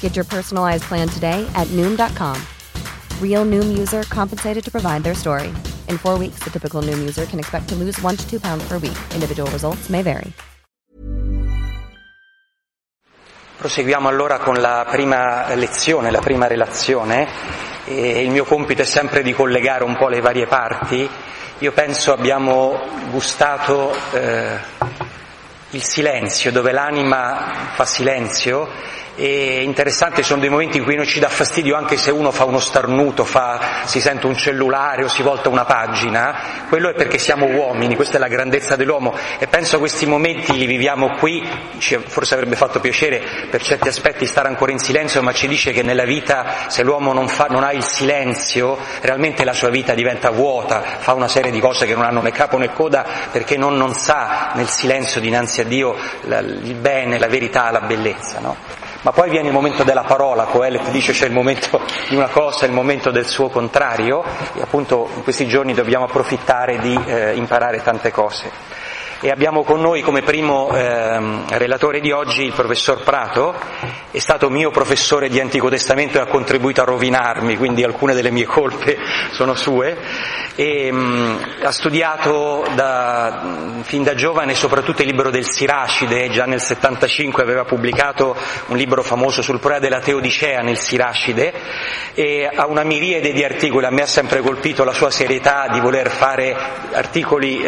Get your personalized plan today at Noom.com. Real Noom user compensated to provide their story. In 4 weeks, the typical Noom user can expect to lose 1 to 2 pounds per week. Individual results may vary. Proseguiamo allora con la prima lezione, la prima relazione. Il mio compito è sempre di collegare un po' le varie parti. Io penso abbiamo gustato il silenzio, dove l'anima fa silenzio, e interessanti sono dei momenti in cui non ci dà fastidio anche se uno fa uno starnuto, si sente un cellulare o si volta una pagina. Quello è perché siamo uomini, questa è la grandezza dell'uomo, e penso questi momenti li viviamo qui. Forse avrebbe fatto piacere per certi aspetti stare ancora in silenzio, ma ci dice che nella vita, se l'uomo non ha il silenzio, realmente la sua vita diventa vuota, fa una serie di cose che non hanno né capo né coda, perché non sa nel silenzio dinanzi a Dio il bene, la verità, la bellezza, no? Ma poi viene il momento della parola. Coelet dice c'è il momento di una cosa e il momento del suo contrario, e appunto in questi giorni dobbiamo approfittare di imparare tante cose. E abbiamo con noi come primo relatore di oggi il professor Prato. È stato mio professore di Antico Testamento e ha contribuito a rovinarmi, quindi alcune delle mie colpe sono sue. E, ha studiato fin da giovane soprattutto il libro del Siracide. Già nel 75 aveva pubblicato un libro famoso sul problema della Teodicea nel Siracide, e ha una miriade di articoli. A me ha sempre colpito la sua serietà di voler fare articoli,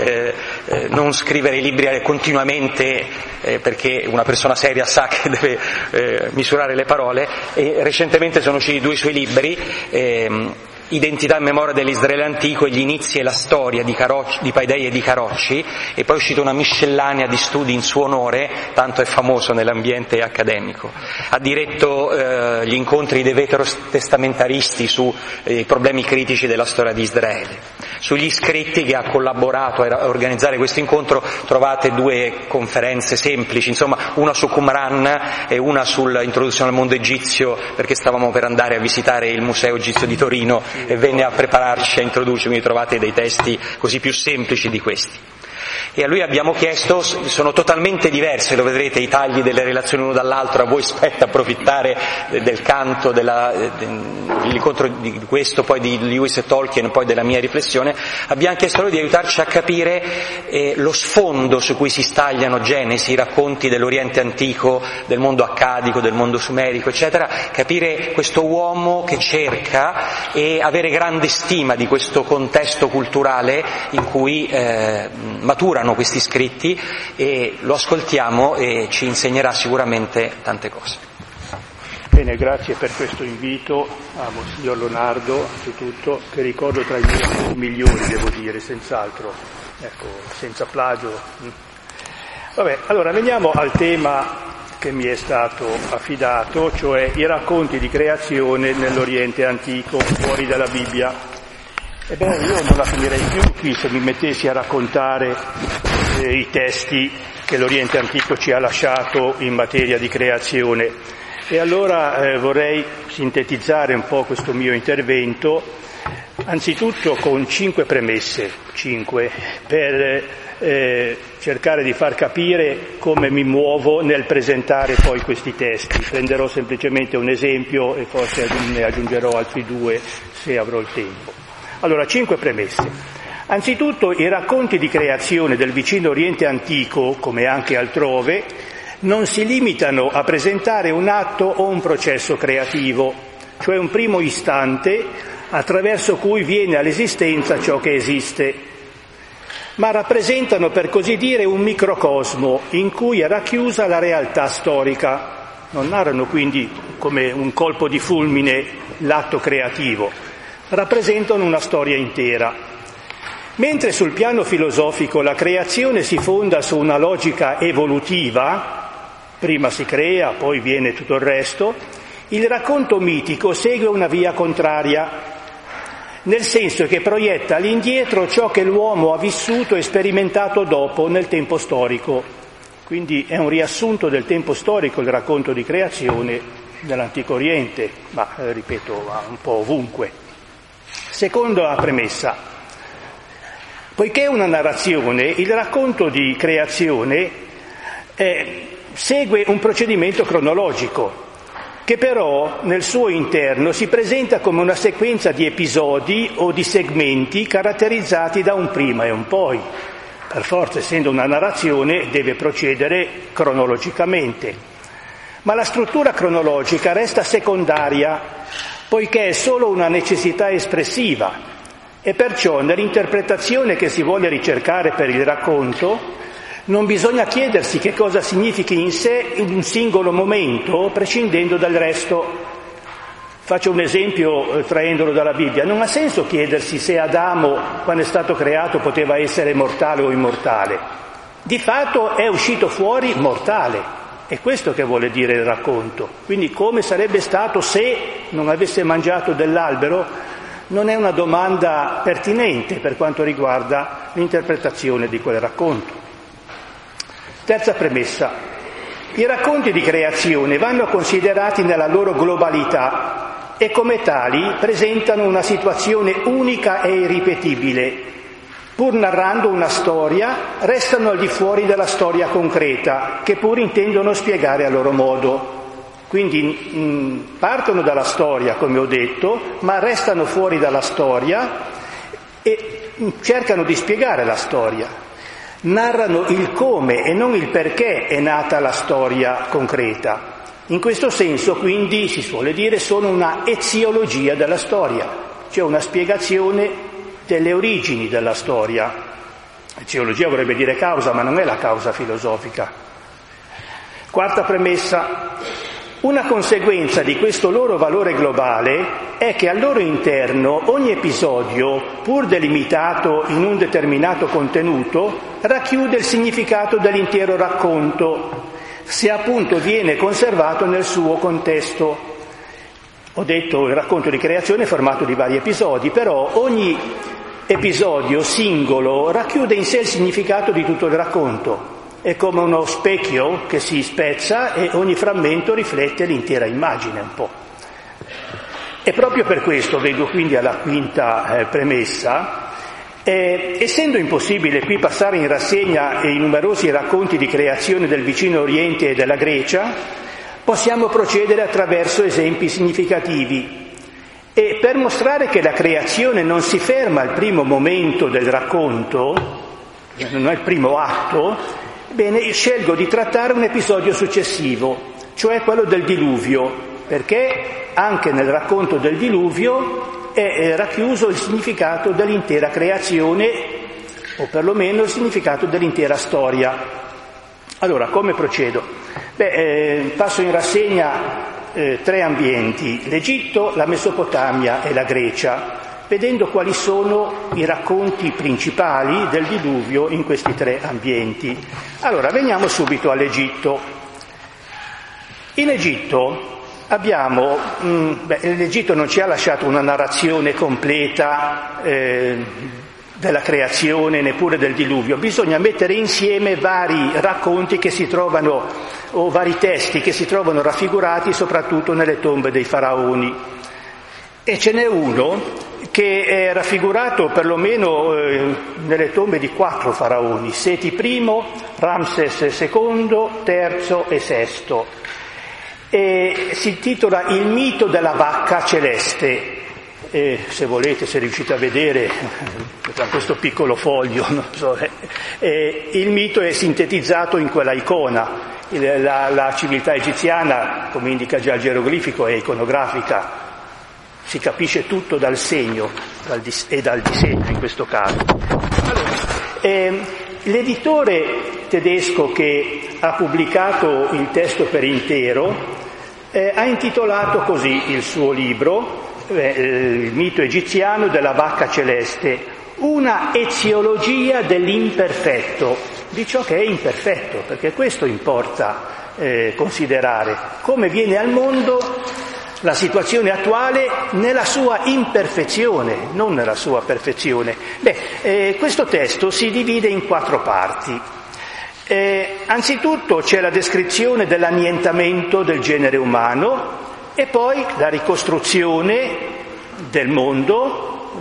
non scrivere libri continuamente, perché una persona seria sa che deve misurare le parole. E recentemente sono usciti 2 suoi libri, Identità e memoria dell'Israele antico e Gli inizi e la storia di Paidei e di Carocci, e poi è uscita una miscellanea di studi in suo onore, tanto è famoso nell'ambiente accademico. Ha diretto gli incontri dei veterotestamentaristi su problemi critici della storia di Israele. Sugli iscritti che ha collaborato a organizzare questo incontro trovate 2 conferenze semplici, insomma, una su Qumran e una sull'introduzione al mondo egizio, perché stavamo per andare a visitare il Museo Egizio di Torino e venne a prepararci, a introdurci, quindi trovate dei testi così più semplici di questi. E a lui abbiamo chiesto, sono totalmente diversi, lo vedrete i tagli delle relazioni uno dall'altro, a voi spetta approfittare del canto, dell'incontro di questo, poi di Lewis e Tolkien, poi della mia riflessione. Abbiamo chiesto a lui di aiutarci a capire lo sfondo su cui si stagliano Genesi, i racconti dell'Oriente Antico, del mondo accadico, del mondo sumerico, eccetera, capire questo uomo che cerca e avere grande stima di questo contesto culturale in cui maturano questi scritti. E lo ascoltiamo e ci insegnerà sicuramente tante cose. Bene, grazie per questo invito a Monsignor Leonardo, anzitutto, che ricordo tra i miei migliori, devo dire, senz'altro, ecco, senza plagio. Vabbè, allora veniamo al tema che mi è stato affidato, cioè i racconti di creazione nell'Oriente Antico, fuori dalla Bibbia. Ebbene, io non la finirei più qui se mi mettessi a raccontare i testi che l'Oriente Antico ci ha lasciato in materia di creazione, e allora vorrei sintetizzare un po' questo mio intervento Anzitutto con cinque premesse, per cercare di far capire come mi muovo nel presentare poi questi testi. Prenderò semplicemente un esempio e forse ne aggiungerò altri due se avrò il tempo. Allora, cinque premesse. Anzitutto i racconti di creazione del vicino Oriente Antico, come anche altrove, non si limitano a presentare un atto o un processo creativo, cioè un primo istante attraverso cui viene all'esistenza ciò che esiste, ma rappresentano per così dire un microcosmo in cui è racchiusa la realtà storica. Non narrano quindi come un colpo di fulmine l'atto creativo, rappresentano una storia intera. Mentre sul piano filosofico la creazione si fonda su una logica evolutiva, prima si crea, poi viene tutto il resto, il racconto mitico segue una via contraria, nel senso che proietta all'indietro ciò che l'uomo ha vissuto e sperimentato dopo nel tempo storico. Quindi è un riassunto del tempo storico il racconto di creazione dell'Antico Oriente, ma ripeto, un po' ovunque. Seconda premessa. Poiché è una narrazione, il racconto di creazione segue un procedimento cronologico, che però nel suo interno si presenta come una sequenza di episodi o di segmenti caratterizzati da un prima e un poi. Per forza, essendo una narrazione, deve procedere cronologicamente. Ma la struttura cronologica resta secondaria, poiché è solo una necessità espressiva. E perciò nell'interpretazione che si vuole ricercare per il racconto non bisogna chiedersi che cosa significhi in sé un singolo momento prescindendo dal resto. Faccio un esempio traendolo dalla Bibbia. Non ha senso chiedersi se Adamo, quando è stato creato, poteva essere mortale o immortale. Di fatto è uscito fuori mortale. È questo che vuole dire il racconto. Quindi come sarebbe stato se non avesse mangiato dell'albero? Non è una domanda pertinente per quanto riguarda l'interpretazione di quel racconto. Terza premessa. I racconti di creazione vanno considerati nella loro globalità e come tali presentano una situazione unica e irripetibile. Pur narrando una storia, restano al di fuori della storia concreta, che pur intendono spiegare a loro modo. Quindi partono dalla storia, come ho detto, ma restano fuori dalla storia e cercano di spiegare la storia. Narrano il come e non il perché è nata la storia concreta. In questo senso, quindi, si suole dire, sono una eziologia della storia, cioè una spiegazione delle origini della storia. Eziologia vorrebbe dire causa, ma non è la causa filosofica. Quarta premessa. Una conseguenza di questo loro valore globale è che al loro interno ogni episodio, pur delimitato in un determinato contenuto, racchiude il significato dell'intero racconto, se appunto viene conservato nel suo contesto. Ho detto il racconto di creazione è formato di vari episodi, però ogni episodio singolo racchiude in sé il significato di tutto il racconto. È come uno specchio che si spezza e ogni frammento riflette l'intera immagine un po'. E proprio per questo vengo quindi alla quinta premessa. Essendo impossibile qui passare in rassegna i numerosi racconti di creazione del vicino Oriente e della Grecia, possiamo procedere attraverso esempi significativi. E per mostrare che la creazione non si ferma al primo momento del racconto, non è il primo atto, bene, scelgo di trattare un episodio successivo, cioè quello del diluvio, perché anche nel racconto del diluvio è racchiuso il significato dell'intera creazione, o perlomeno il significato dell'intera storia. Allora, come procedo? Passo in rassegna tre ambienti, l'Egitto, la Mesopotamia e la Grecia, vedendo quali sono i racconti principali del diluvio in questi tre ambienti. Allora, veniamo subito all'Egitto. In Egitto abbiamo, l'Egitto non ci ha lasciato una narrazione completa della creazione, neppure del diluvio. Bisogna mettere insieme vari racconti che si trovano, o vari testi che si trovano raffigurati soprattutto nelle tombe dei faraoni. E ce n'è uno che è raffigurato perlomeno nelle tombe di 4 faraoni, Seti I, Ramses II, III e VI, e si intitola Il mito della vacca celeste. E se volete, se riuscite a vedere da questo piccolo foglio, non so, il mito è sintetizzato in quella icona. La civiltà egiziana, come indica già il geroglifico, è iconografica, si capisce tutto dal segno e dal disegno in questo caso. Allora, l'editore tedesco che ha pubblicato il testo per intero ha intitolato così il suo libro, il mito egiziano della vacca celeste, una eziologia dell'imperfetto, di ciò che è imperfetto, perché questo importa considerare, come viene al mondo la situazione attuale nella sua imperfezione, non nella sua perfezione. Questo testo si divide in 4 parti. Anzitutto c'è la descrizione dell'annientamento del genere umano, e poi la ricostruzione del mondo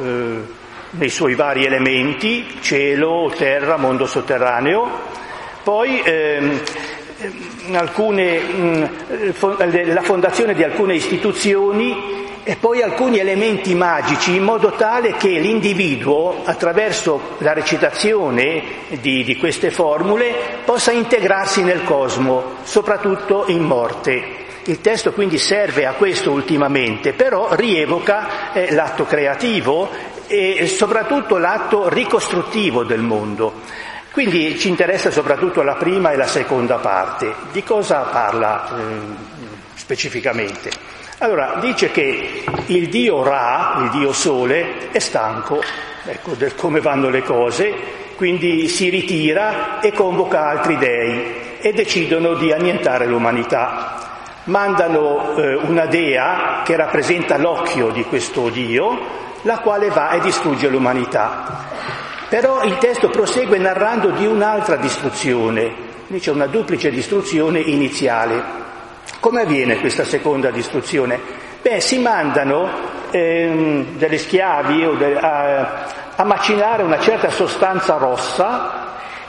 nei suoi vari elementi, cielo, terra, mondo sotterraneo, poi la fondazione di alcune istituzioni e poi alcuni elementi magici, in modo tale che l'individuo, attraverso la recitazione di queste formule, possa integrarsi nel cosmo, soprattutto in morte. Il testo quindi serve a questo ultimamente, però rievoca l'atto creativo e soprattutto l'atto ricostruttivo del mondo. Quindi ci interessa soprattutto la prima e la seconda parte. Di cosa parla specificamente? Allora, dice che il dio Ra, il dio Sole, è stanco, del come vanno le cose, quindi si ritira e convoca altri dei e decidono di annientare l'umanità. Mandano una dea che rappresenta l'occhio di questo dio, la quale va e distrugge l'umanità. Però il testo prosegue narrando di un'altra distruzione, lì c'è una duplice distruzione iniziale. Come avviene questa seconda distruzione? Si mandano delle schiavi a macinare una certa sostanza rossa,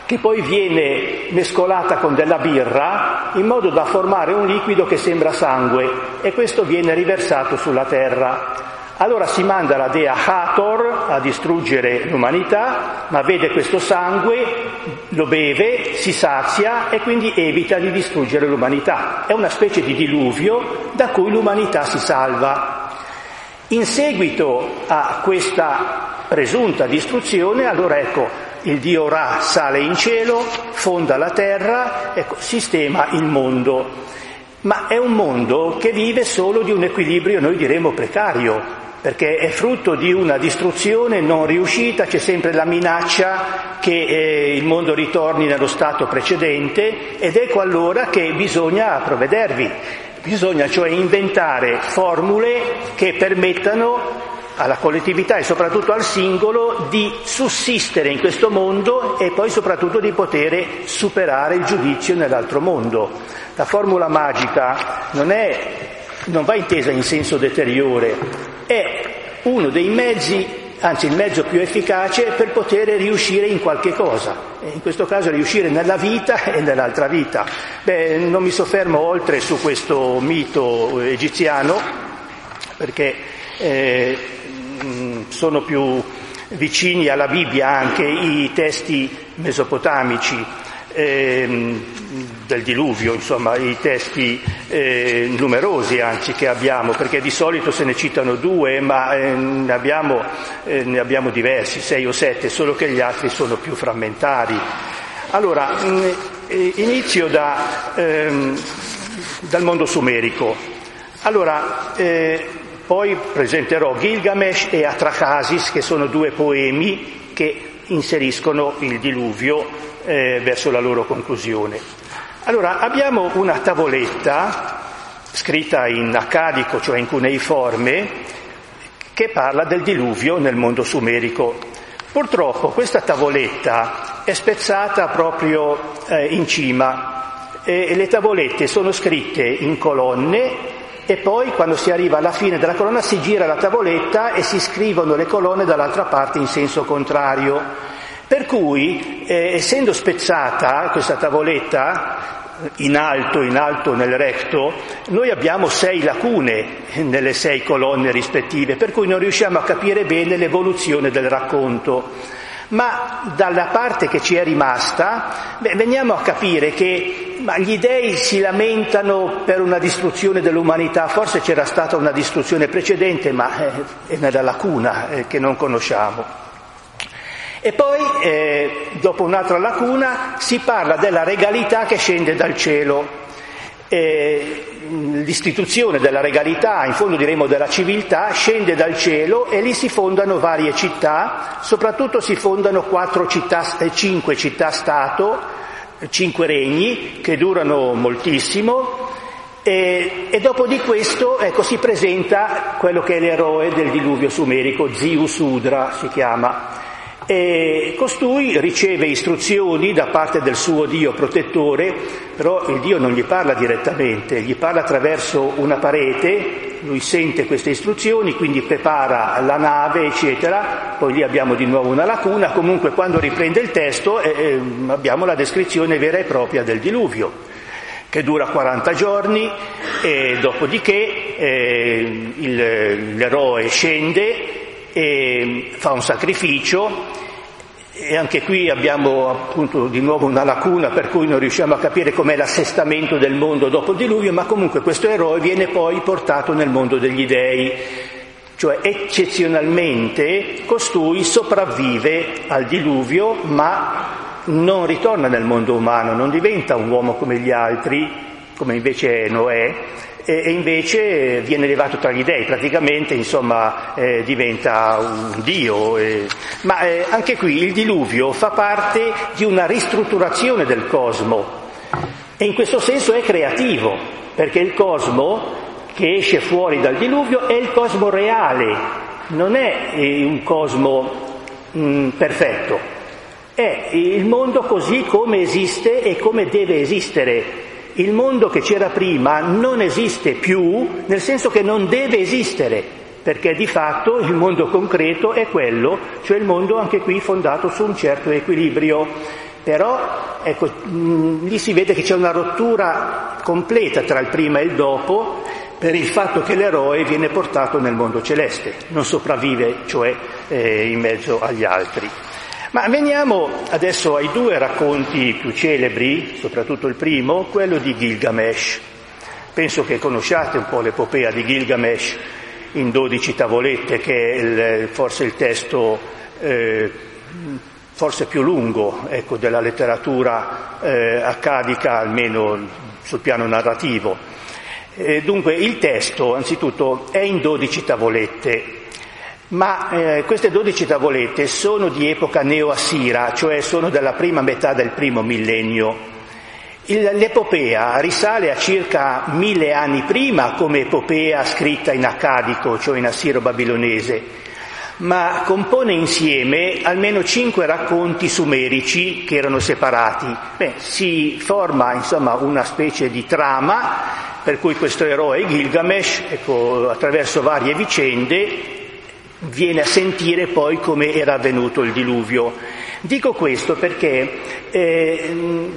che poi viene mescolata con della birra in modo da formare un liquido che sembra sangue, e questo viene riversato sulla terra. Allora si manda la dea Hathor a distruggere l'umanità, ma vede questo sangue, lo beve, si sazia e quindi evita di distruggere l'umanità. È una specie di diluvio da cui l'umanità si salva. In seguito a questa presunta distruzione, allora il dio Ra sale in cielo, fonda la terra, sistema il mondo, ma è un mondo che vive solo di un equilibrio, noi diremo precario, perché è frutto di una distruzione non riuscita, c'è sempre la minaccia che il mondo ritorni nello stato precedente, ed ecco allora che bisogna provvedervi, bisogna cioè inventare formule che permettano alla collettività e soprattutto al singolo di sussistere in questo mondo e poi soprattutto di poter superare il giudizio nell'altro mondo. La formula magica non va intesa in senso deteriore, è uno dei mezzi, anzi il mezzo più efficace per poter riuscire in qualche cosa, in questo caso riuscire nella vita e nell'altra vita. Non mi soffermo oltre su questo mito egiziano perché sono più vicini alla Bibbia anche i testi mesopotamici del diluvio, insomma i testi numerosi anzi che abbiamo, perché di solito se ne citano 2, ma ne abbiamo diversi, 6 o 7, solo che gli altri sono più frammentari. Allora inizio dal mondo sumerico. Allora poi presenterò Gilgamesh e Atra-Hasis, che sono 2 poemi che inseriscono il diluvio verso la loro conclusione. Allora, abbiamo una tavoletta scritta in accadico, cioè in cuneiforme, che parla del diluvio nel mondo sumerico. Purtroppo questa tavoletta è spezzata proprio in cima, e le tavolette sono scritte in colonne e poi quando si arriva alla fine della colonna si gira la tavoletta e si scrivono le colonne dall'altra parte in senso contrario. Per cui, essendo spezzata questa tavoletta in alto nel recto, noi abbiamo 6 lacune nelle 6 colonne rispettive, per cui non riusciamo a capire bene l'evoluzione del racconto. Ma dalla parte che ci è rimasta, veniamo a capire che gli dei si lamentano per una distruzione dell'umanità, forse c'era stata una distruzione precedente, ma è nella lacuna che non conosciamo. E poi, dopo un'altra lacuna, si parla della regalità che scende dal cielo. L'istituzione della regalità, in fondo diremo della civiltà, scende dal cielo e lì si fondano varie città, soprattutto si fondano 5 città-stato, 5 regni che durano moltissimo, e dopo di questo si presenta quello che è l'eroe del diluvio sumerico, Ziu-Sudra si chiama. E costui riceve istruzioni da parte del suo dio protettore, però il dio non gli parla direttamente, gli parla attraverso una parete, lui sente queste istruzioni, quindi prepara la nave, eccetera, poi lì abbiamo di nuovo una lacuna, comunque quando riprende il testo abbiamo la descrizione vera e propria del diluvio, che dura 40 giorni e dopodiché l'eroe scende e fa un sacrificio, e anche qui abbiamo appunto di nuovo una lacuna per cui non riusciamo a capire com'è l'assestamento del mondo dopo il diluvio, ma comunque questo eroe viene poi portato nel mondo degli dei, cioè eccezionalmente costui sopravvive al diluvio ma non ritorna nel mondo umano, non diventa un uomo come gli altri, come invece è Noè, e invece viene elevato tra gli dei, praticamente insomma diventa un dio. Ma anche qui il diluvio fa parte di una ristrutturazione del cosmo e in questo senso è creativo, perché il cosmo che esce fuori dal diluvio è il cosmo reale, non è un cosmo perfetto, è il mondo così come esiste e come deve esistere. Il mondo che c'era prima non esiste più, nel senso che non deve esistere, perché di fatto il mondo concreto è quello, cioè il mondo anche qui fondato su un certo equilibrio. Però ecco, lì si vede che c'è una rottura completa tra il prima e il dopo, per il fatto che l'eroe viene portato nel mondo celeste, non sopravvive cioè in mezzo agli altri. Ma veniamo adesso ai 2 racconti più celebri, soprattutto il primo, quello di Gilgamesh. Penso che conosciate un po' l'epopea di Gilgamesh in 12 tavolette, che è forse il testo forse più lungo della letteratura accadica, almeno sul piano narrativo. Dunque il testo anzitutto è in 12 tavolette. Ma queste 12 tavolette sono di epoca neo-assira, cioè sono della prima metà del primo millennio. L'epopea risale a circa 1000 anni prima come epopea scritta in accadico, cioè in assiro-babilonese, ma compone insieme almeno 5 racconti sumerici che erano separati. Si forma insomma una specie di trama per cui questo eroe Gilgamesh, attraverso varie vicende, viene a sentire poi come era avvenuto il diluvio. Dico questo perché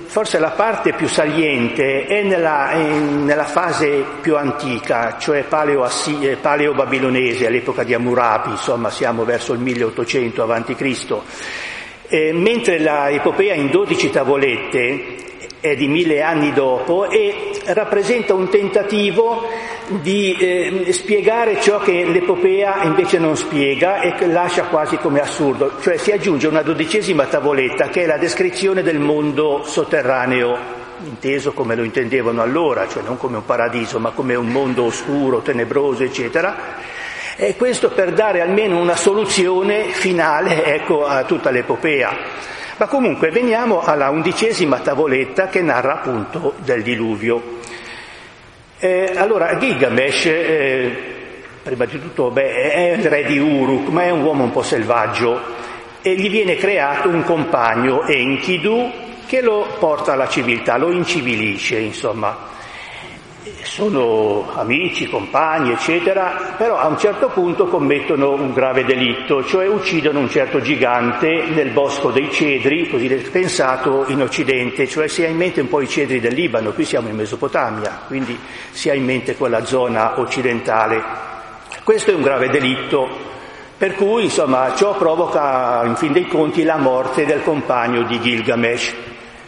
forse la parte più saliente è nella fase più antica, cioè paleo-babilonese, all'epoca di Hammurabi, insomma siamo verso il 1800 a.C., mentre la epopea in 12 tavolette è di 1000 anni dopo e rappresenta un tentativo di spiegare ciò che l'epopea invece non spiega e che lascia quasi come assurdo, cioè si aggiunge una 12ª tavoletta che è la descrizione del mondo sotterraneo, inteso come lo intendevano allora, cioè non come un paradiso ma come un mondo oscuro, tenebroso, eccetera, e questo per dare almeno una soluzione finale a tutta l'epopea. Ma comunque veniamo alla 11ª tavoletta che narra appunto del diluvio. Allora Gilgamesh, prima di tutto è il re di Uruk, ma è un uomo un po' selvaggio, e gli viene creato un compagno, Enkidu, che lo porta alla civiltà, lo incivilisce insomma. sono amici, compagni, eccetera, però a un certo punto commettono un grave delitto, cioè uccidono un certo gigante nel bosco dei cedri, così pensato in Occidente, cioè si ha in mente un po' i cedri del Libano, qui siamo in Mesopotamia, quindi si ha in mente quella zona occidentale. Questo è un grave delitto, per cui insomma ciò provoca in fin dei conti la morte del compagno di Gilgamesh.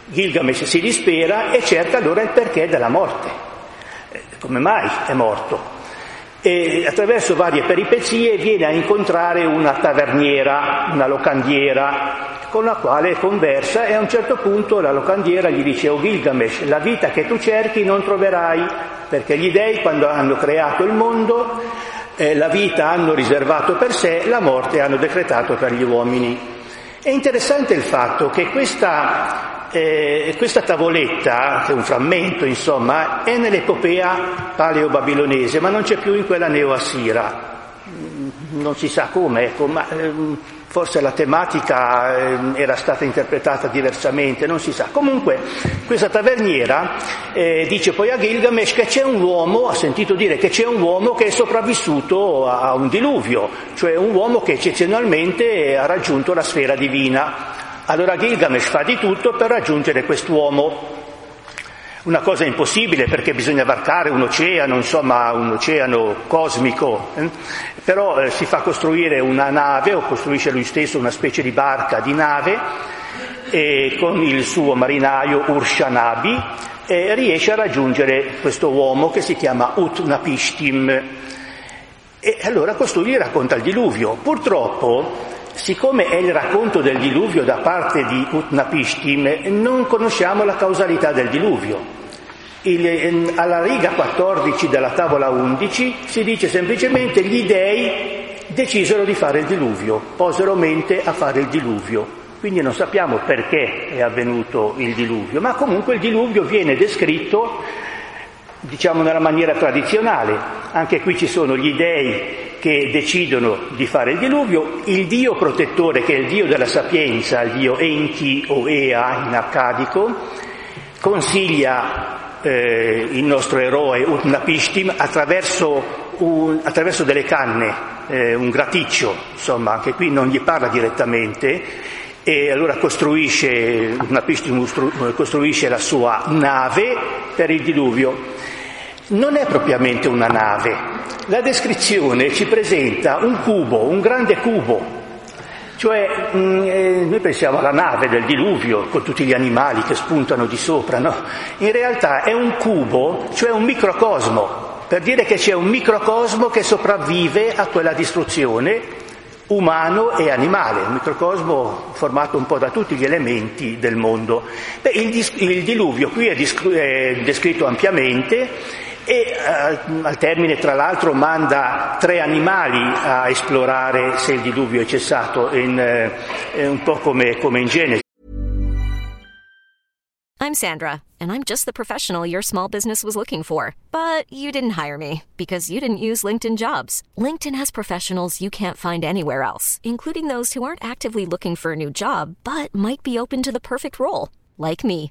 Gilgamesh si dispera e cerca allora il perché della morte. Come mai è morto? E attraverso varie peripezie viene a incontrare una taverniera, una locandiera, con la quale conversa, e a un certo punto la locandiera gli dice: «O Gilgamesh, la vita che tu cerchi non troverai, perché gli dei, quando hanno creato il mondo, la vita hanno riservato per sé, la morte hanno decretato per gli uomini». È interessante il fatto che questa tavoletta, che è un frammento insomma, è nell'epopea paleo-babilonese, ma non c'è più in quella neo-assira. Non si sa come, ecco, ma forse la tematica era stata interpretata diversamente, non si sa. Comunque questa taverniera dice poi a Gilgamesh che c'è un uomo, ha sentito dire che c'è un uomo che è sopravvissuto a un diluvio, cioè un uomo che eccezionalmente ha raggiunto la sfera divina. Allora Gilgamesh fa di tutto per raggiungere quest'uomo, una cosa impossibile perché bisogna varcare un oceano, insomma un oceano cosmico, però si fa costruire una nave, o costruisce lui stesso una specie di barca, di nave, e con il suo marinaio Urshanabi riesce a raggiungere questo uomo che si chiama Utnapishtim, e allora costui gli racconta il diluvio. Purtroppo, siccome è il racconto del diluvio da parte di Utnapishtim, non conosciamo la causalità del diluvio. Alla riga 14 della tavola 11 si dice semplicemente: gli dei decisero di fare il diluvio, posero mente a fare il diluvio. Quindi non sappiamo perché è avvenuto il diluvio, ma comunque il diluvio viene descritto, diciamo, nella maniera tradizionale. Anche qui ci sono gli dei che decidono di fare il diluvio, il dio protettore, che è il dio della sapienza, il dio Enki o Ea in accadico, consiglia il nostro eroe Utnapishtim attraverso delle canne, un graticcio, insomma, anche qui non gli parla direttamente, e allora Utnapishtim costruisce la sua nave per il diluvio. Non è propriamente una nave, la descrizione ci presenta un cubo, un grande cubo, cioè noi pensiamo alla nave del diluvio con tutti gli animali che spuntano di sopra, no? In realtà è un cubo, cioè un microcosmo, per dire che c'è un microcosmo che sopravvive a quella distruzione, umano e animale, un microcosmo formato un po' da tutti gli elementi del mondo. Beh, il diluvio qui è descritto ampiamente, e al termine tra l'altro manda 3 animali a esplorare se il diluvio è cessato, è un po' come in Genesi. I'm Sandra, and I'm just the professional your small business was looking for. But you didn't hire me, because you didn't use LinkedIn Jobs. LinkedIn has professionals you can't find anywhere else, including those who aren't actively looking for a new job, but might be open to the perfect role, like me.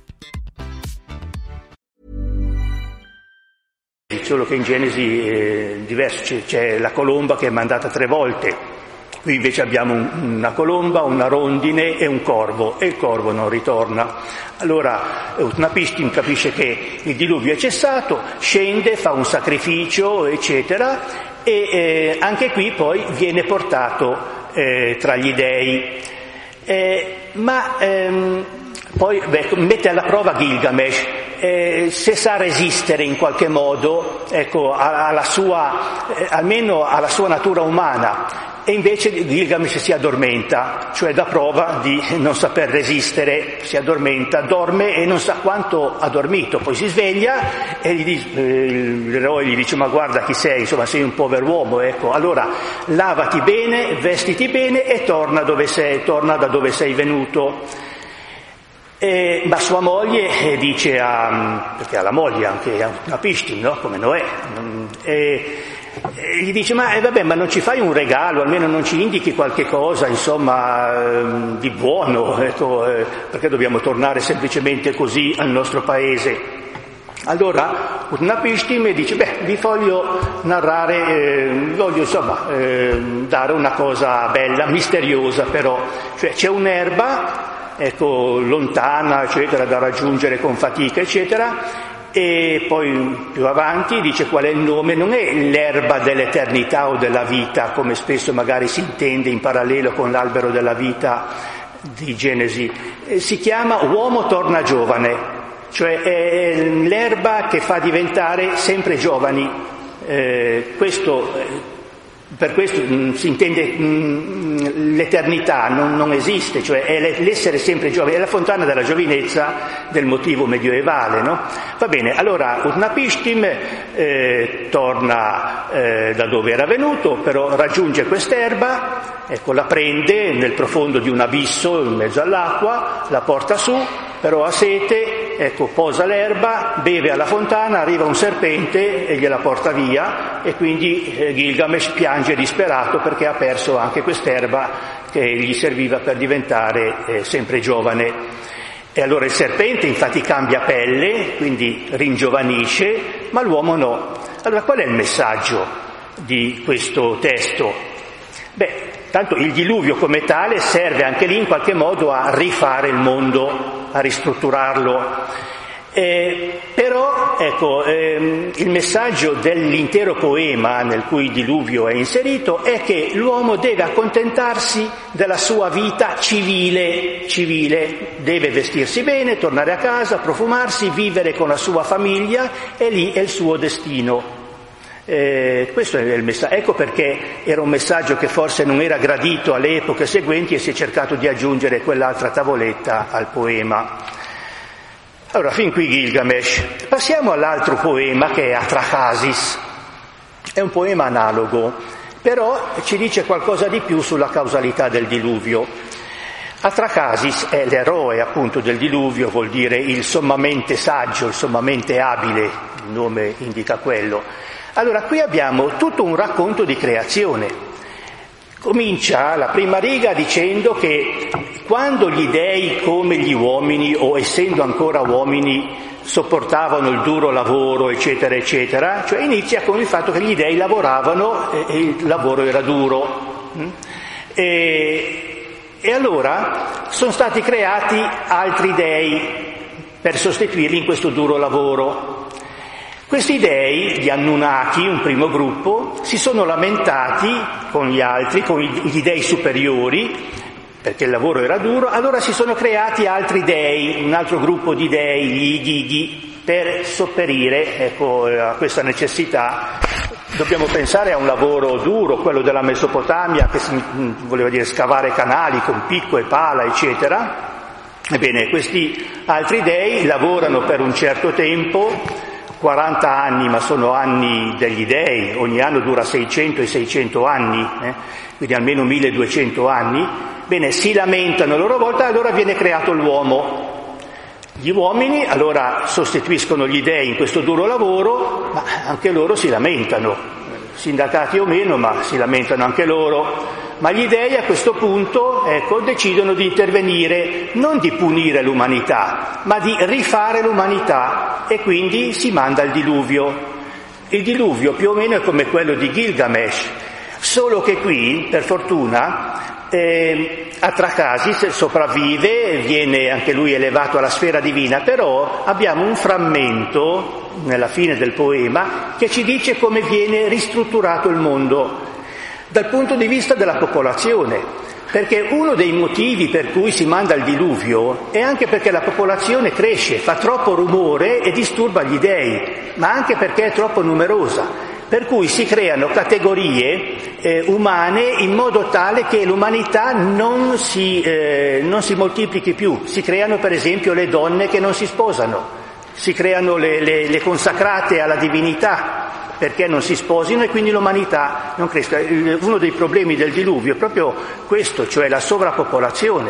Solo che in Genesi è diverso, c'è la colomba che è mandata 3 volte, qui invece abbiamo una colomba, una rondine e un corvo, e il corvo non ritorna. Allora Utnapishtim capisce che il diluvio è cessato, scende, fa un sacrificio, eccetera, e anche qui poi viene portato tra gli dei, ma poi mette alla prova Gilgamesh. se sa resistere in qualche modo, ecco, alla sua, almeno alla sua natura umana. E invece Gilgamesh si addormenta, cioè dà prova di non saper resistere, si addormenta, dorme e non sa quanto ha dormito, poi si sveglia e gli dice, l'eroe gli dice: ma guarda chi sei, insomma sei un pover'uomo, ecco, allora lavati bene, vestiti bene e torna dove sei, torna da dove sei venuto. Ma sua moglie dice perché ha la moglie anche, Utnapishtim, no? Come Noè, e gli dice: ma vabbè, ma non ci fai un regalo, almeno non ci indichi qualche cosa, insomma, di buono, ecco, perché dobbiamo tornare semplicemente così al nostro paese? Allora Utnapishtim dice: beh, vi voglio narrare, voglio insomma dare una cosa bella, misteriosa però, cioè c'è un'erba, ecco, lontana, eccetera, da raggiungere con fatica, eccetera. E poi più avanti dice qual è il nome, non è l'erba dell'eternità o della vita, come spesso magari si intende in parallelo con l'albero della vita di Genesi, si chiama uomo torna giovane, cioè è l'erba che fa diventare sempre giovani, questo. Per questo si intende l'eternità, non esiste, cioè è l'essere sempre giovane, è la fontana della giovinezza del motivo medioevale, no? Va bene, allora Utnapishtim torna da dove era venuto, però raggiunge quest'erba, ecco, la prende nel profondo di un abisso, in mezzo all'acqua, la porta su, però ha sete, ecco, posa l'erba, beve alla fontana, arriva un serpente e gliela porta via, e quindi Gilgamesh piange disperato perché ha perso anche quest'erba che gli serviva per diventare sempre giovane. E allora il serpente infatti cambia pelle, quindi ringiovanisce, ma l'uomo no. Allora qual è il messaggio di questo testo? Beh, tanto il diluvio come tale serve anche lì in qualche modo a rifare il mondo, a ristrutturarlo, però ecco, il messaggio dell'intero poema nel cui il diluvio è inserito è che l'uomo deve accontentarsi della sua vita civile, deve vestirsi bene, tornare a casa, profumarsi, vivere con la sua famiglia, e lì è il suo destino. Questo è il messaggio, ecco perché era un messaggio che forse non era gradito alle epoche seguenti e si è cercato di aggiungere quell'altra tavoletta al poema. Allora, fin qui Gilgamesh. Passiamo all'altro poema, che è Atra-Hasis. È un poema analogo, però ci dice qualcosa di più sulla causalità del diluvio. Atra-Hasis è l'eroe appunto del diluvio, vuol dire il sommamente saggio, il sommamente abile, il nome indica quello. Allora, qui abbiamo tutto un racconto di creazione. Comincia la prima riga dicendo che quando gli dei, come gli uomini o essendo ancora uomini, sopportavano il duro lavoro, eccetera, eccetera, cioè inizia con il fatto che gli dei lavoravano e il lavoro era duro. E allora sono stati creati altri dei per sostituirli in questo duro lavoro. Questi dei, gli Annunaki, un primo gruppo, si sono lamentati con gli altri, con gli dei superiori, perché il lavoro era duro, allora si sono creati altri dei, un altro gruppo di dei, gli Igigi, per sopperire, ecco, a questa necessità. Dobbiamo pensare a un lavoro duro, quello della Mesopotamia, che voleva dire scavare canali con picco e pala, eccetera. Ebbene, questi altri dei lavorano per un certo tempo, 40 anni, ma sono anni degli dei, ogni anno dura 600 e 600 anni, quindi almeno 1200 anni. Bene, si lamentano a loro volta, allora viene creato l'uomo. Gli uomini allora sostituiscono gli dei in questo duro lavoro, ma anche loro si lamentano, sindacati o meno, ma si lamentano anche loro. Ma gli dei a questo punto, ecco, decidono di intervenire, non di punire l'umanità, ma di rifare l'umanità, e quindi si manda il diluvio. Il diluvio più o meno è come quello di Gilgamesh, solo che qui, per fortuna, Atra-Hasis sopravvive, viene anche lui elevato alla sfera divina, però abbiamo un frammento, nella fine del poema, che ci dice come viene ristrutturato il mondo. Dal punto di vista della popolazione, Perché uno dei motivi per cui si manda il diluvio è anche perché la popolazione cresce, fa troppo rumore e disturba gli dèi, ma anche perché è troppo numerosa, per cui si creano categorie umane in modo tale che l'umanità non si moltiplichi più. Si creano per esempio le donne che non si sposano, si creano le consacrate alla divinità, perché non si sposino e quindi l'umanità non cresca. Uno dei problemi del diluvio è proprio questo, cioè la sovrappopolazione.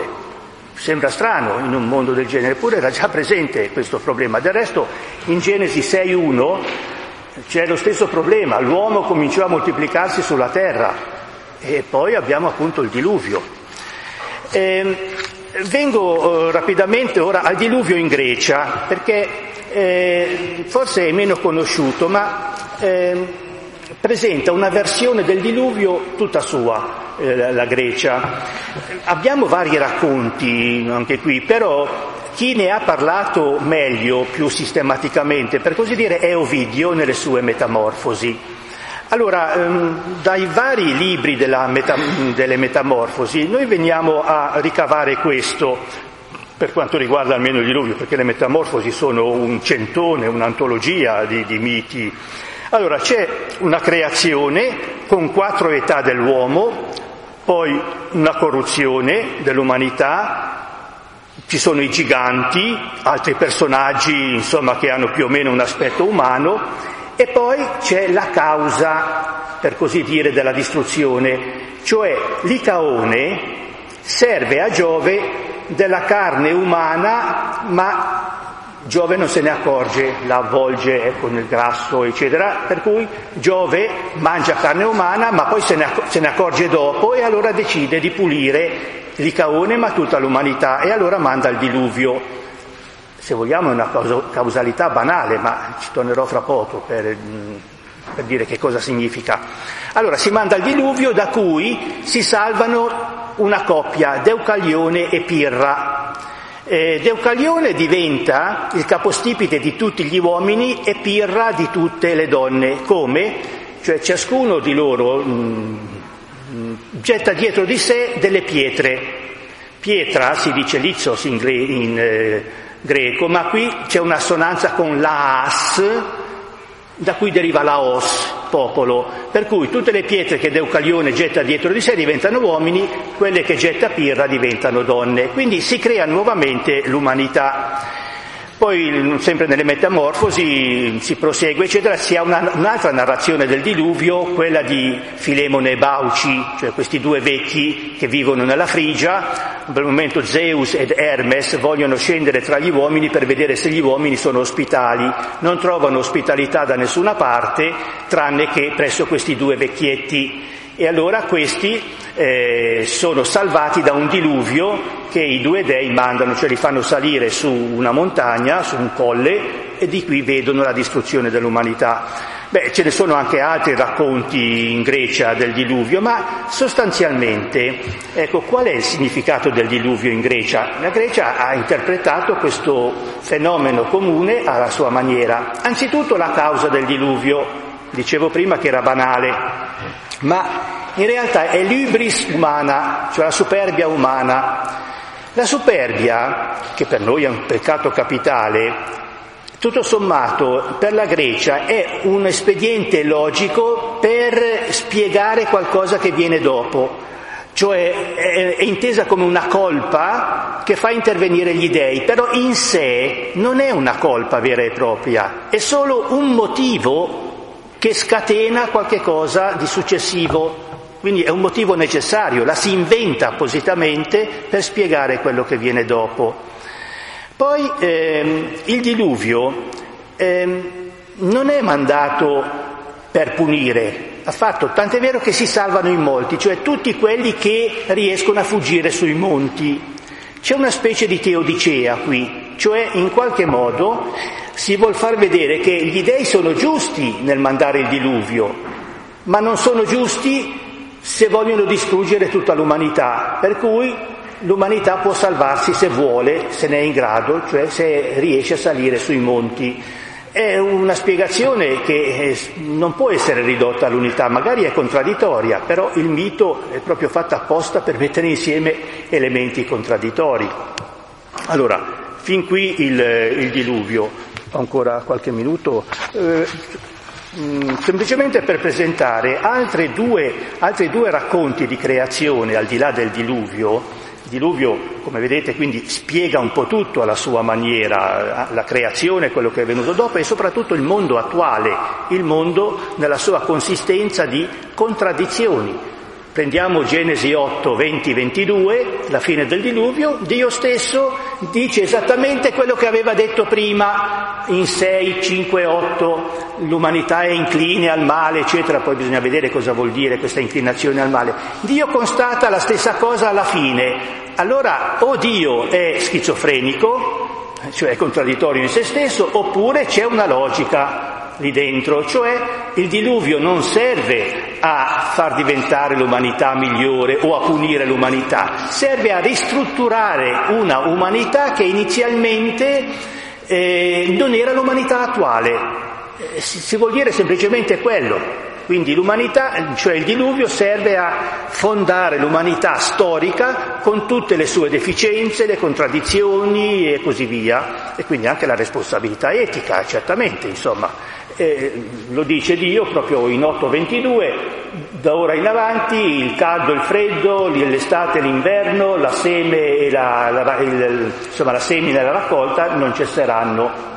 Sembra strano in un mondo del genere, eppure era già presente questo problema. Del resto in Genesi 6.1 c'è lo stesso problema, l'uomo cominciò a moltiplicarsi sulla terra e poi abbiamo appunto il diluvio. Vengo rapidamente ora al diluvio in Grecia, perché forse è meno conosciuto, ma presenta una versione del diluvio tutta sua, la Grecia. Abbiamo vari racconti anche qui, però chi ne ha parlato meglio, più sistematicamente, per così dire, è Ovidio nelle sue Metamorfosi. Allora, dai vari libri delle Metamorfosi noi veniamo a ricavare questo, per quanto riguarda almeno il diluvio, perché le Metamorfosi sono un centone, un'antologia di miti. Allora, c'è una creazione con 4 età dell'uomo, poi una corruzione dell'umanità, ci sono i giganti, altri personaggi, insomma, che hanno più o meno un aspetto umano, e poi c'è la causa, per così dire, della distruzione, cioè l'icaone serve a Giove della carne umana, ma Giove non se ne accorge, la avvolge con il grasso eccetera, per cui Giove mangia carne umana ma poi se ne accorge dopo e allora decide di pulire l'icaone ma tutta l'umanità, e allora manda il diluvio. Se vogliamo è una causalità banale, ma ci tornerò fra poco per dire che cosa significa. Allora si manda il diluvio, da cui si salvano una coppia, Deucalione e Pirra. Deucalione diventa il capostipite di tutti gli uomini e Pirra di tutte le donne. Come? Cioè ciascuno di loro getta dietro di sé delle pietre. Pietra si dice lizos in greco, ma qui c'è un'assonanza con laas, da cui deriva laos, popolo, per cui tutte le pietre che Deucalione getta dietro di sé diventano uomini, quelle che getta Pirra diventano donne, quindi si crea nuovamente l'umanità. Poi sempre nelle Metamorfosi si prosegue eccetera, si ha un'altra narrazione del diluvio, quella di Filemone e Bauci, cioè questi due vecchi che vivono nella Frigia. Per il momento Zeus ed Hermes vogliono scendere tra gli uomini per vedere se gli uomini sono ospitali, non trovano ospitalità da nessuna parte tranne che presso questi due vecchietti, e allora questi sono salvati da un diluvio che i due dei mandano, cioè li fanno salire su una montagna, su un colle, e di qui vedono la distruzione dell'umanità. Beh, ce ne sono anche altri racconti in Grecia del diluvio, ma sostanzialmente, ecco, qual è il significato del diluvio in Grecia? La Grecia ha interpretato questo fenomeno comune alla sua maniera. Anzitutto la causa del diluvio, dicevo prima che era banale, ma in realtà è l'ibris umana, cioè la superbia umana. La superbia, che per noi è un peccato capitale, tutto sommato per la Grecia è un espediente logico per spiegare qualcosa che viene dopo, cioè è intesa come una colpa che fa intervenire gli dèi, però in sé non è una colpa vera e propria, è solo un motivo che scatena qualche cosa di successivo, quindi è un motivo necessario, la si inventa appositamente per spiegare quello che viene dopo. Poi il diluvio non è mandato per punire affatto, tant'è vero che si salvano in molti, cioè tutti quelli che riescono a fuggire sui monti. C'è una specie di teodicea qui, cioè in qualche modo si vuol far vedere che gli dèi sono giusti nel mandare il diluvio, ma non sono giusti se vogliono distruggere tutta l'umanità, per cui l'umanità può salvarsi se vuole, se ne è in grado, cioè se riesce a salire sui monti. È una spiegazione che non può essere ridotta all'unità, magari è contraddittoria, però il mito è proprio fatto apposta per mettere insieme elementi contraddittori. Allora, fin qui il diluvio, ho ancora qualche minuto, semplicemente per presentare altri due racconti di creazione al di là del diluvio. Il diluvio, come vedete, quindi spiega un po' tutto alla sua maniera, la creazione, quello che è venuto dopo e soprattutto il mondo attuale, il mondo nella sua consistenza di contraddizioni. Prendiamo Genesi 8, 20, 22, la fine del diluvio, Dio stesso dice esattamente quello che aveva detto prima in 6, 5, 8, l'umanità è incline al male, eccetera, poi bisogna vedere cosa vuol dire questa inclinazione al male. Dio constata la stessa cosa alla fine. Allora o Dio è schizofrenico, cioè è contraddittorio in se stesso, oppure c'è una logica lì dentro, cioè il diluvio non serve a far diventare l'umanità migliore o a punire l'umanità, serve a ristrutturare una umanità che inizialmente non era l'umanità attuale, si vuol dire semplicemente quello. Quindi l'umanità, cioè il diluvio, serve a fondare l'umanità storica con tutte le sue deficienze, le contraddizioni e così via, e quindi anche la responsabilità etica, certamente, insomma. Lo dice Dio proprio in 8.22, da ora in avanti il caldo, il freddo, l'estate, l'inverno, la seme e la semina e la raccolta non cesseranno.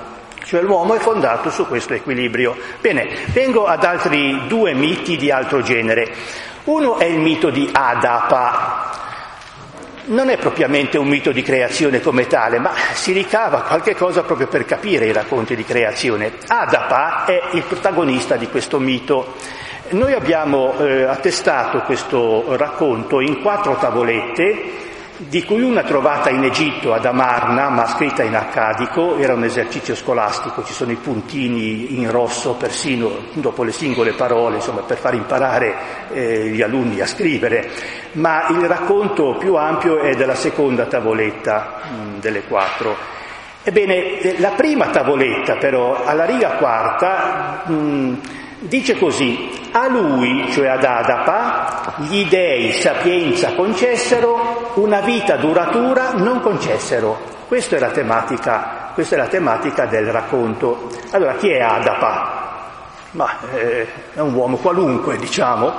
Cioè l'uomo è fondato su questo equilibrio. Bene, vengo ad altri due miti di altro genere. Uno è il mito di Adapa. Non è propriamente un mito di creazione come tale, ma si ricava qualche cosa proprio per capire i racconti di creazione. Adapa è il protagonista di questo mito. Noi abbiamo attestato questo racconto in 4 tavolette, di cui una trovata in Egitto ad Amarna, ma scritta in accadico, era un esercizio scolastico, ci sono i puntini in rosso persino dopo le singole parole, insomma, per far imparare gli alunni a scrivere, ma il racconto più ampio è della seconda tavoletta delle 4. Ebbene, la prima tavoletta però, alla riga 4, dice così: a lui, cioè ad Adapa, gli dei sapienza concessero, una vita duratura non concessero. Questa è la tematica del racconto. Allora, chi è Adapa? È un uomo qualunque, diciamo,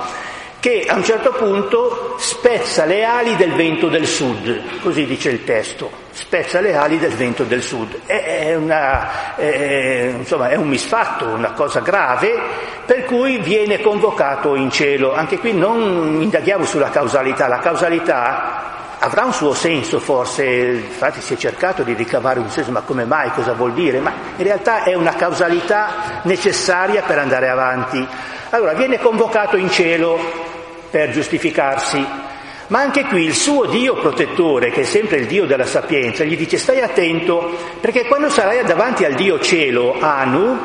che a un certo punto spezza le ali del vento del sud, così dice il testo, spezza le ali del vento del sud. È un misfatto, una cosa grave, per cui viene convocato in cielo. Anche qui non indaghiamo sulla causalità, la causalità avrà un suo senso forse, infatti si è cercato di ricavare un senso, ma come mai, cosa vuol dire? Ma in realtà è una causalità necessaria per andare avanti. Allora viene convocato in cielo per giustificarsi, ma anche qui il suo Dio protettore, che è sempre il Dio della sapienza, gli dice: stai attento, perché quando sarai davanti al Dio cielo, Anu,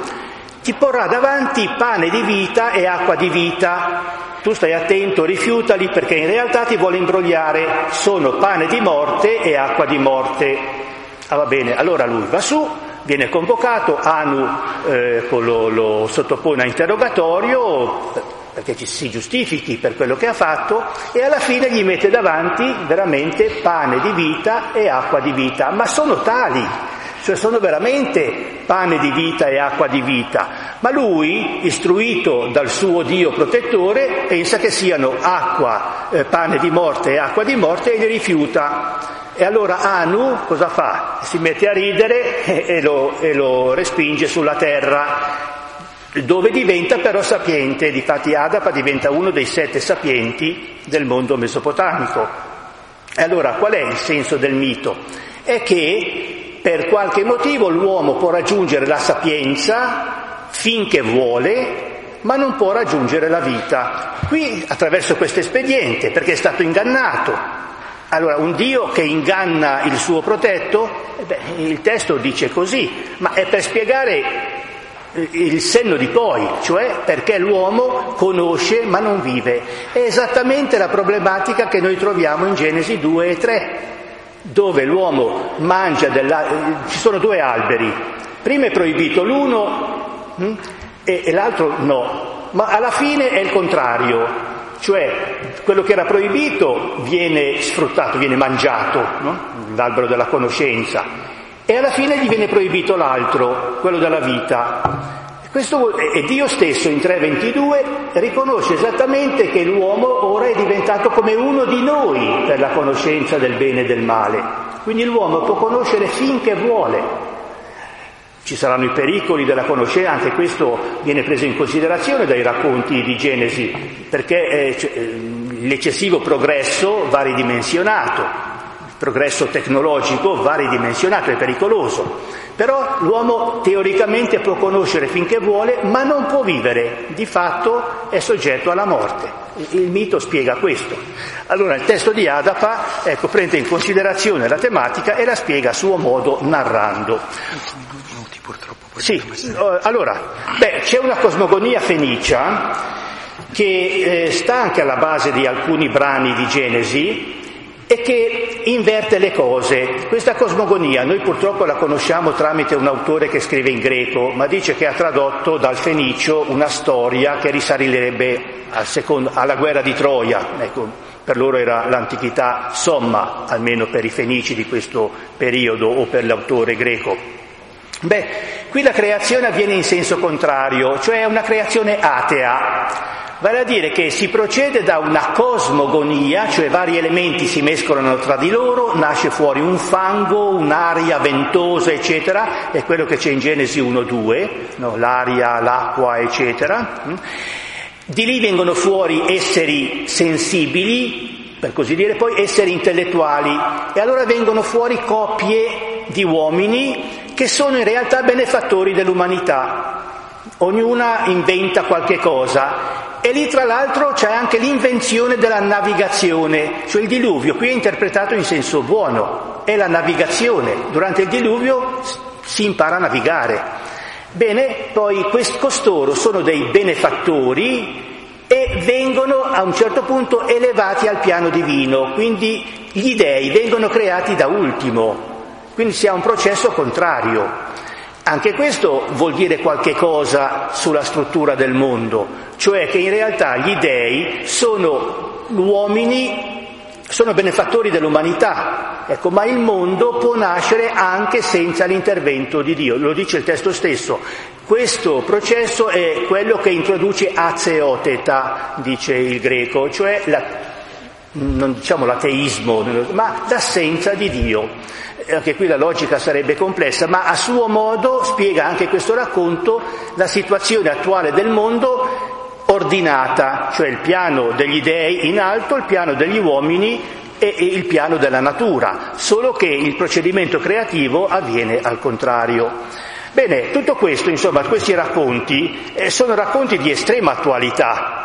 ti porrà davanti pane di vita e acqua di vita, tu stai attento, rifiutali, perché in realtà ti vuole imbrogliare, sono pane di morte e acqua di morte. Va bene, allora lui va su, viene convocato, Anu lo sottopone a interrogatorio perché ci si giustifichi per quello che ha fatto, e alla fine gli mette davanti veramente pane di vita e acqua di vita, ma sono tali, cioè sono veramente pane di vita e acqua di vita, ma lui, istruito dal suo Dio protettore, pensa che siano acqua, pane di morte e acqua di morte, e li rifiuta. E allora Anu cosa fa? Si mette a ridere e lo respinge sulla terra, dove diventa però sapiente. Difatti Adapa diventa uno dei 7 sapienti del mondo mesopotamico. E allora qual è il senso del mito? È che per qualche motivo l'uomo può raggiungere la sapienza finché vuole, ma non può raggiungere la vita. Qui, attraverso questo espediente, perché è stato ingannato. Allora, un Dio che inganna il suo protetto, il testo dice così, ma è per spiegare il senno di poi, cioè perché l'uomo conosce ma non vive. È esattamente la problematica che noi troviamo in Genesi 2 e 3. Dove l'uomo mangia ci sono 2 alberi, Prima è proibito l'uno e l'altro no, ma alla fine è il contrario, cioè quello che era proibito viene sfruttato, viene mangiato, no? L'albero della conoscenza, e alla fine gli viene proibito l'altro, quello della vita. Questo, e Dio stesso in 3:22 riconosce esattamente che l'uomo ora è diventato come uno di noi per la conoscenza del bene e del male, quindi l'uomo può conoscere finché vuole. Ci saranno i pericoli della conoscenza, anche questo viene preso in considerazione dai racconti di Genesi, perché l'eccessivo progresso va ridimensionato, il progresso tecnologico va ridimensionato, è pericoloso. Però l'uomo teoricamente può conoscere finché vuole, ma non può vivere, di fatto è soggetto alla morte. Il mito spiega questo. Allora il testo di Adapa, ecco, prende in considerazione la tematica e la spiega a suo modo narrando. Sì, allora, c'è una cosmogonia fenicia che sta anche alla base di alcuni brani di Genesi, e che inverte le cose. Questa cosmogonia noi purtroppo la conosciamo tramite un autore che scrive in greco, ma dice che ha tradotto dal fenicio una storia che risalirebbe alla guerra di Troia. Ecco, per loro era l'antichità somma, almeno per i fenici di questo periodo o per l'autore greco. Qui la creazione avviene in senso contrario, cioè è una creazione atea. Vale a dire che si procede da una cosmogonia, cioè vari elementi si mescolano tra di loro, nasce fuori un fango, un'aria ventosa, eccetera, è quello che c'è in Genesi 1-2, no? L'aria, l'acqua, eccetera. Di lì vengono fuori esseri sensibili, per così dire, poi esseri intellettuali, e allora vengono fuori coppie di uomini che sono in realtà benefattori dell'umanità. Ognuna inventa qualche cosa. E lì tra l'altro c'è anche l'invenzione della navigazione, cioè il diluvio, qui è interpretato in senso buono, è la navigazione, durante il diluvio si impara a navigare. Bene, poi costoro sono dei benefattori e vengono a un certo punto elevati al piano divino, quindi gli dei vengono creati da ultimo, quindi si ha un processo contrario. Anche questo vuol dire qualche cosa sulla struttura del mondo, cioè che in realtà gli dei sono uomini, sono benefattori dell'umanità, ecco, ma il mondo può nascere anche senza l'intervento di Dio, lo dice il testo stesso. Questo processo è quello che introduce azeoteta, dice il greco, cioè non diciamo l'ateismo, ma l'assenza di Dio. Anche qui la logica sarebbe complessa, ma a suo modo spiega anche questo racconto la situazione attuale del mondo ordinata, cioè il piano degli dei in alto, il piano degli uomini e il piano della natura, solo che il procedimento creativo avviene al contrario. Bene, tutto questo, insomma, questi racconti sono racconti di estrema attualità,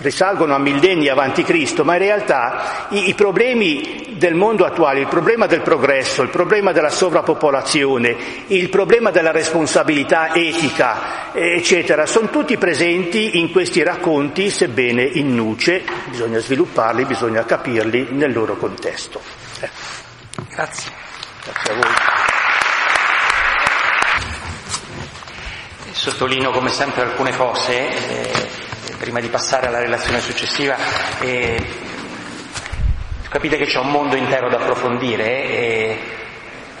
risalgono a millenni avanti Cristo, ma in realtà i problemi del mondo attuale, il problema del progresso, il problema della sovrappopolazione, il problema della responsabilità etica, eccetera, sono tutti presenti in questi racconti, sebbene in nuce, bisogna svilupparli, bisogna capirli nel loro contesto. Grazie. Grazie a voi. Sottolineo come sempre alcune cose prima di passare alla relazione successiva. Capite che c'è un mondo intero da approfondire.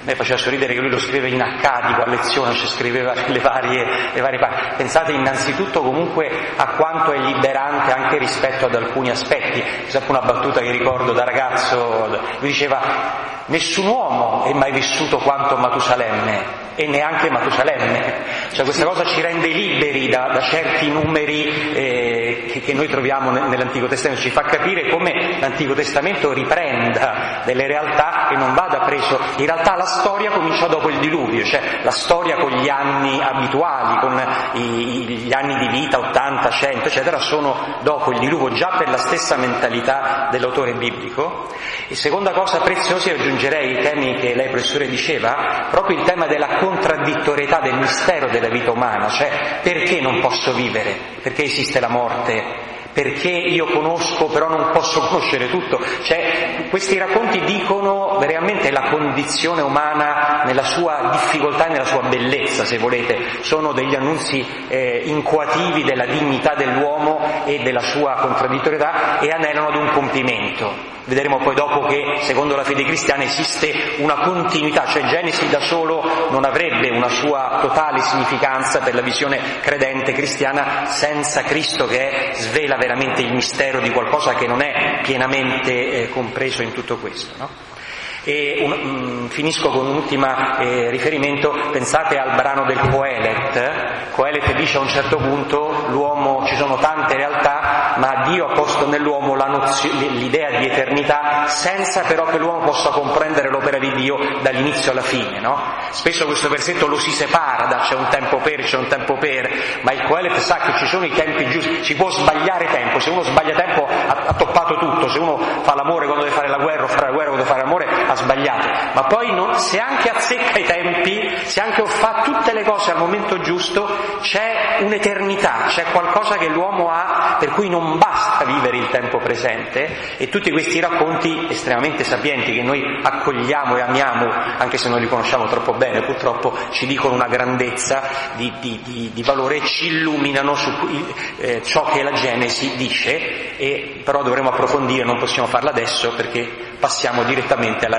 A me faceva sorridere che lui lo scrive in accadico a lezione, ci scriveva le varie parti. Pensate innanzitutto comunque a quanto è liberante anche rispetto ad alcuni aspetti. C'è sempre una battuta che ricordo da ragazzo, lui diceva: nessun uomo è mai vissuto quanto Matusalemme, e neanche Matusalemme, cioè questa cosa ci rende liberi da certi numeri che noi troviamo nell'Antico Testamento, ci fa capire come l'Antico Testamento riprenda delle realtà che non vada preso, in realtà la storia cominciò dopo il diluvio, cioè la storia con gli anni abituali, con gli anni di vita 80, 100 eccetera, sono dopo il diluvio già per la stessa mentalità dell'autore biblico. E seconda cosa preziosa, aggiungerei i temi che lei professore diceva, proprio il tema della contraddittorietà, del mistero della vita umana, cioè perché non posso vivere, perché esiste la morte, perché io conosco però non posso conoscere tutto, cioè questi racconti dicono realmente la condizione umana nella sua difficoltà e nella sua bellezza, se volete, sono degli annunzi incoativi della dignità dell'uomo e della sua contraddittorietà, e anelano ad un compimento. Vedremo poi dopo che secondo la fede cristiana esiste una continuità, cioè Genesi da solo non avrebbe una sua totale significanza per la visione credente cristiana senza Cristo che svela veramente il mistero di qualcosa che non è pienamente compreso in tutto questo, no? E finisco con un ultimo riferimento, pensate al brano del Coelet. Coelet dice a un certo punto l'uomo, ci sono tante realtà, ma Dio ha posto nell'uomo la l'idea di eternità senza però che l'uomo possa comprendere l'opera di Dio dall'inizio alla fine, no? Spesso questo versetto lo si separa da c'è un tempo per, ma il Coelet sa che ci sono i tempi giusti, si può sbagliare tempo, se uno sbaglia tempo ha toppato tutto, se uno fa l'amore quando deve fare la guerra o fa la guerra quando deve fare l'amore ha sbagliato, ma poi se anche azzecca i tempi, se anche fa tutte le cose al momento giusto, c'è un'eternità, c'è qualcosa che l'uomo ha per cui non basta vivere il tempo presente, e tutti questi racconti estremamente sapienti che noi accogliamo e amiamo, anche se non li conosciamo troppo bene purtroppo, ci dicono una grandezza di valore, ci illuminano su ciò che la Genesi dice, e però dovremo approfondire, non possiamo farlo adesso perché passiamo direttamente alla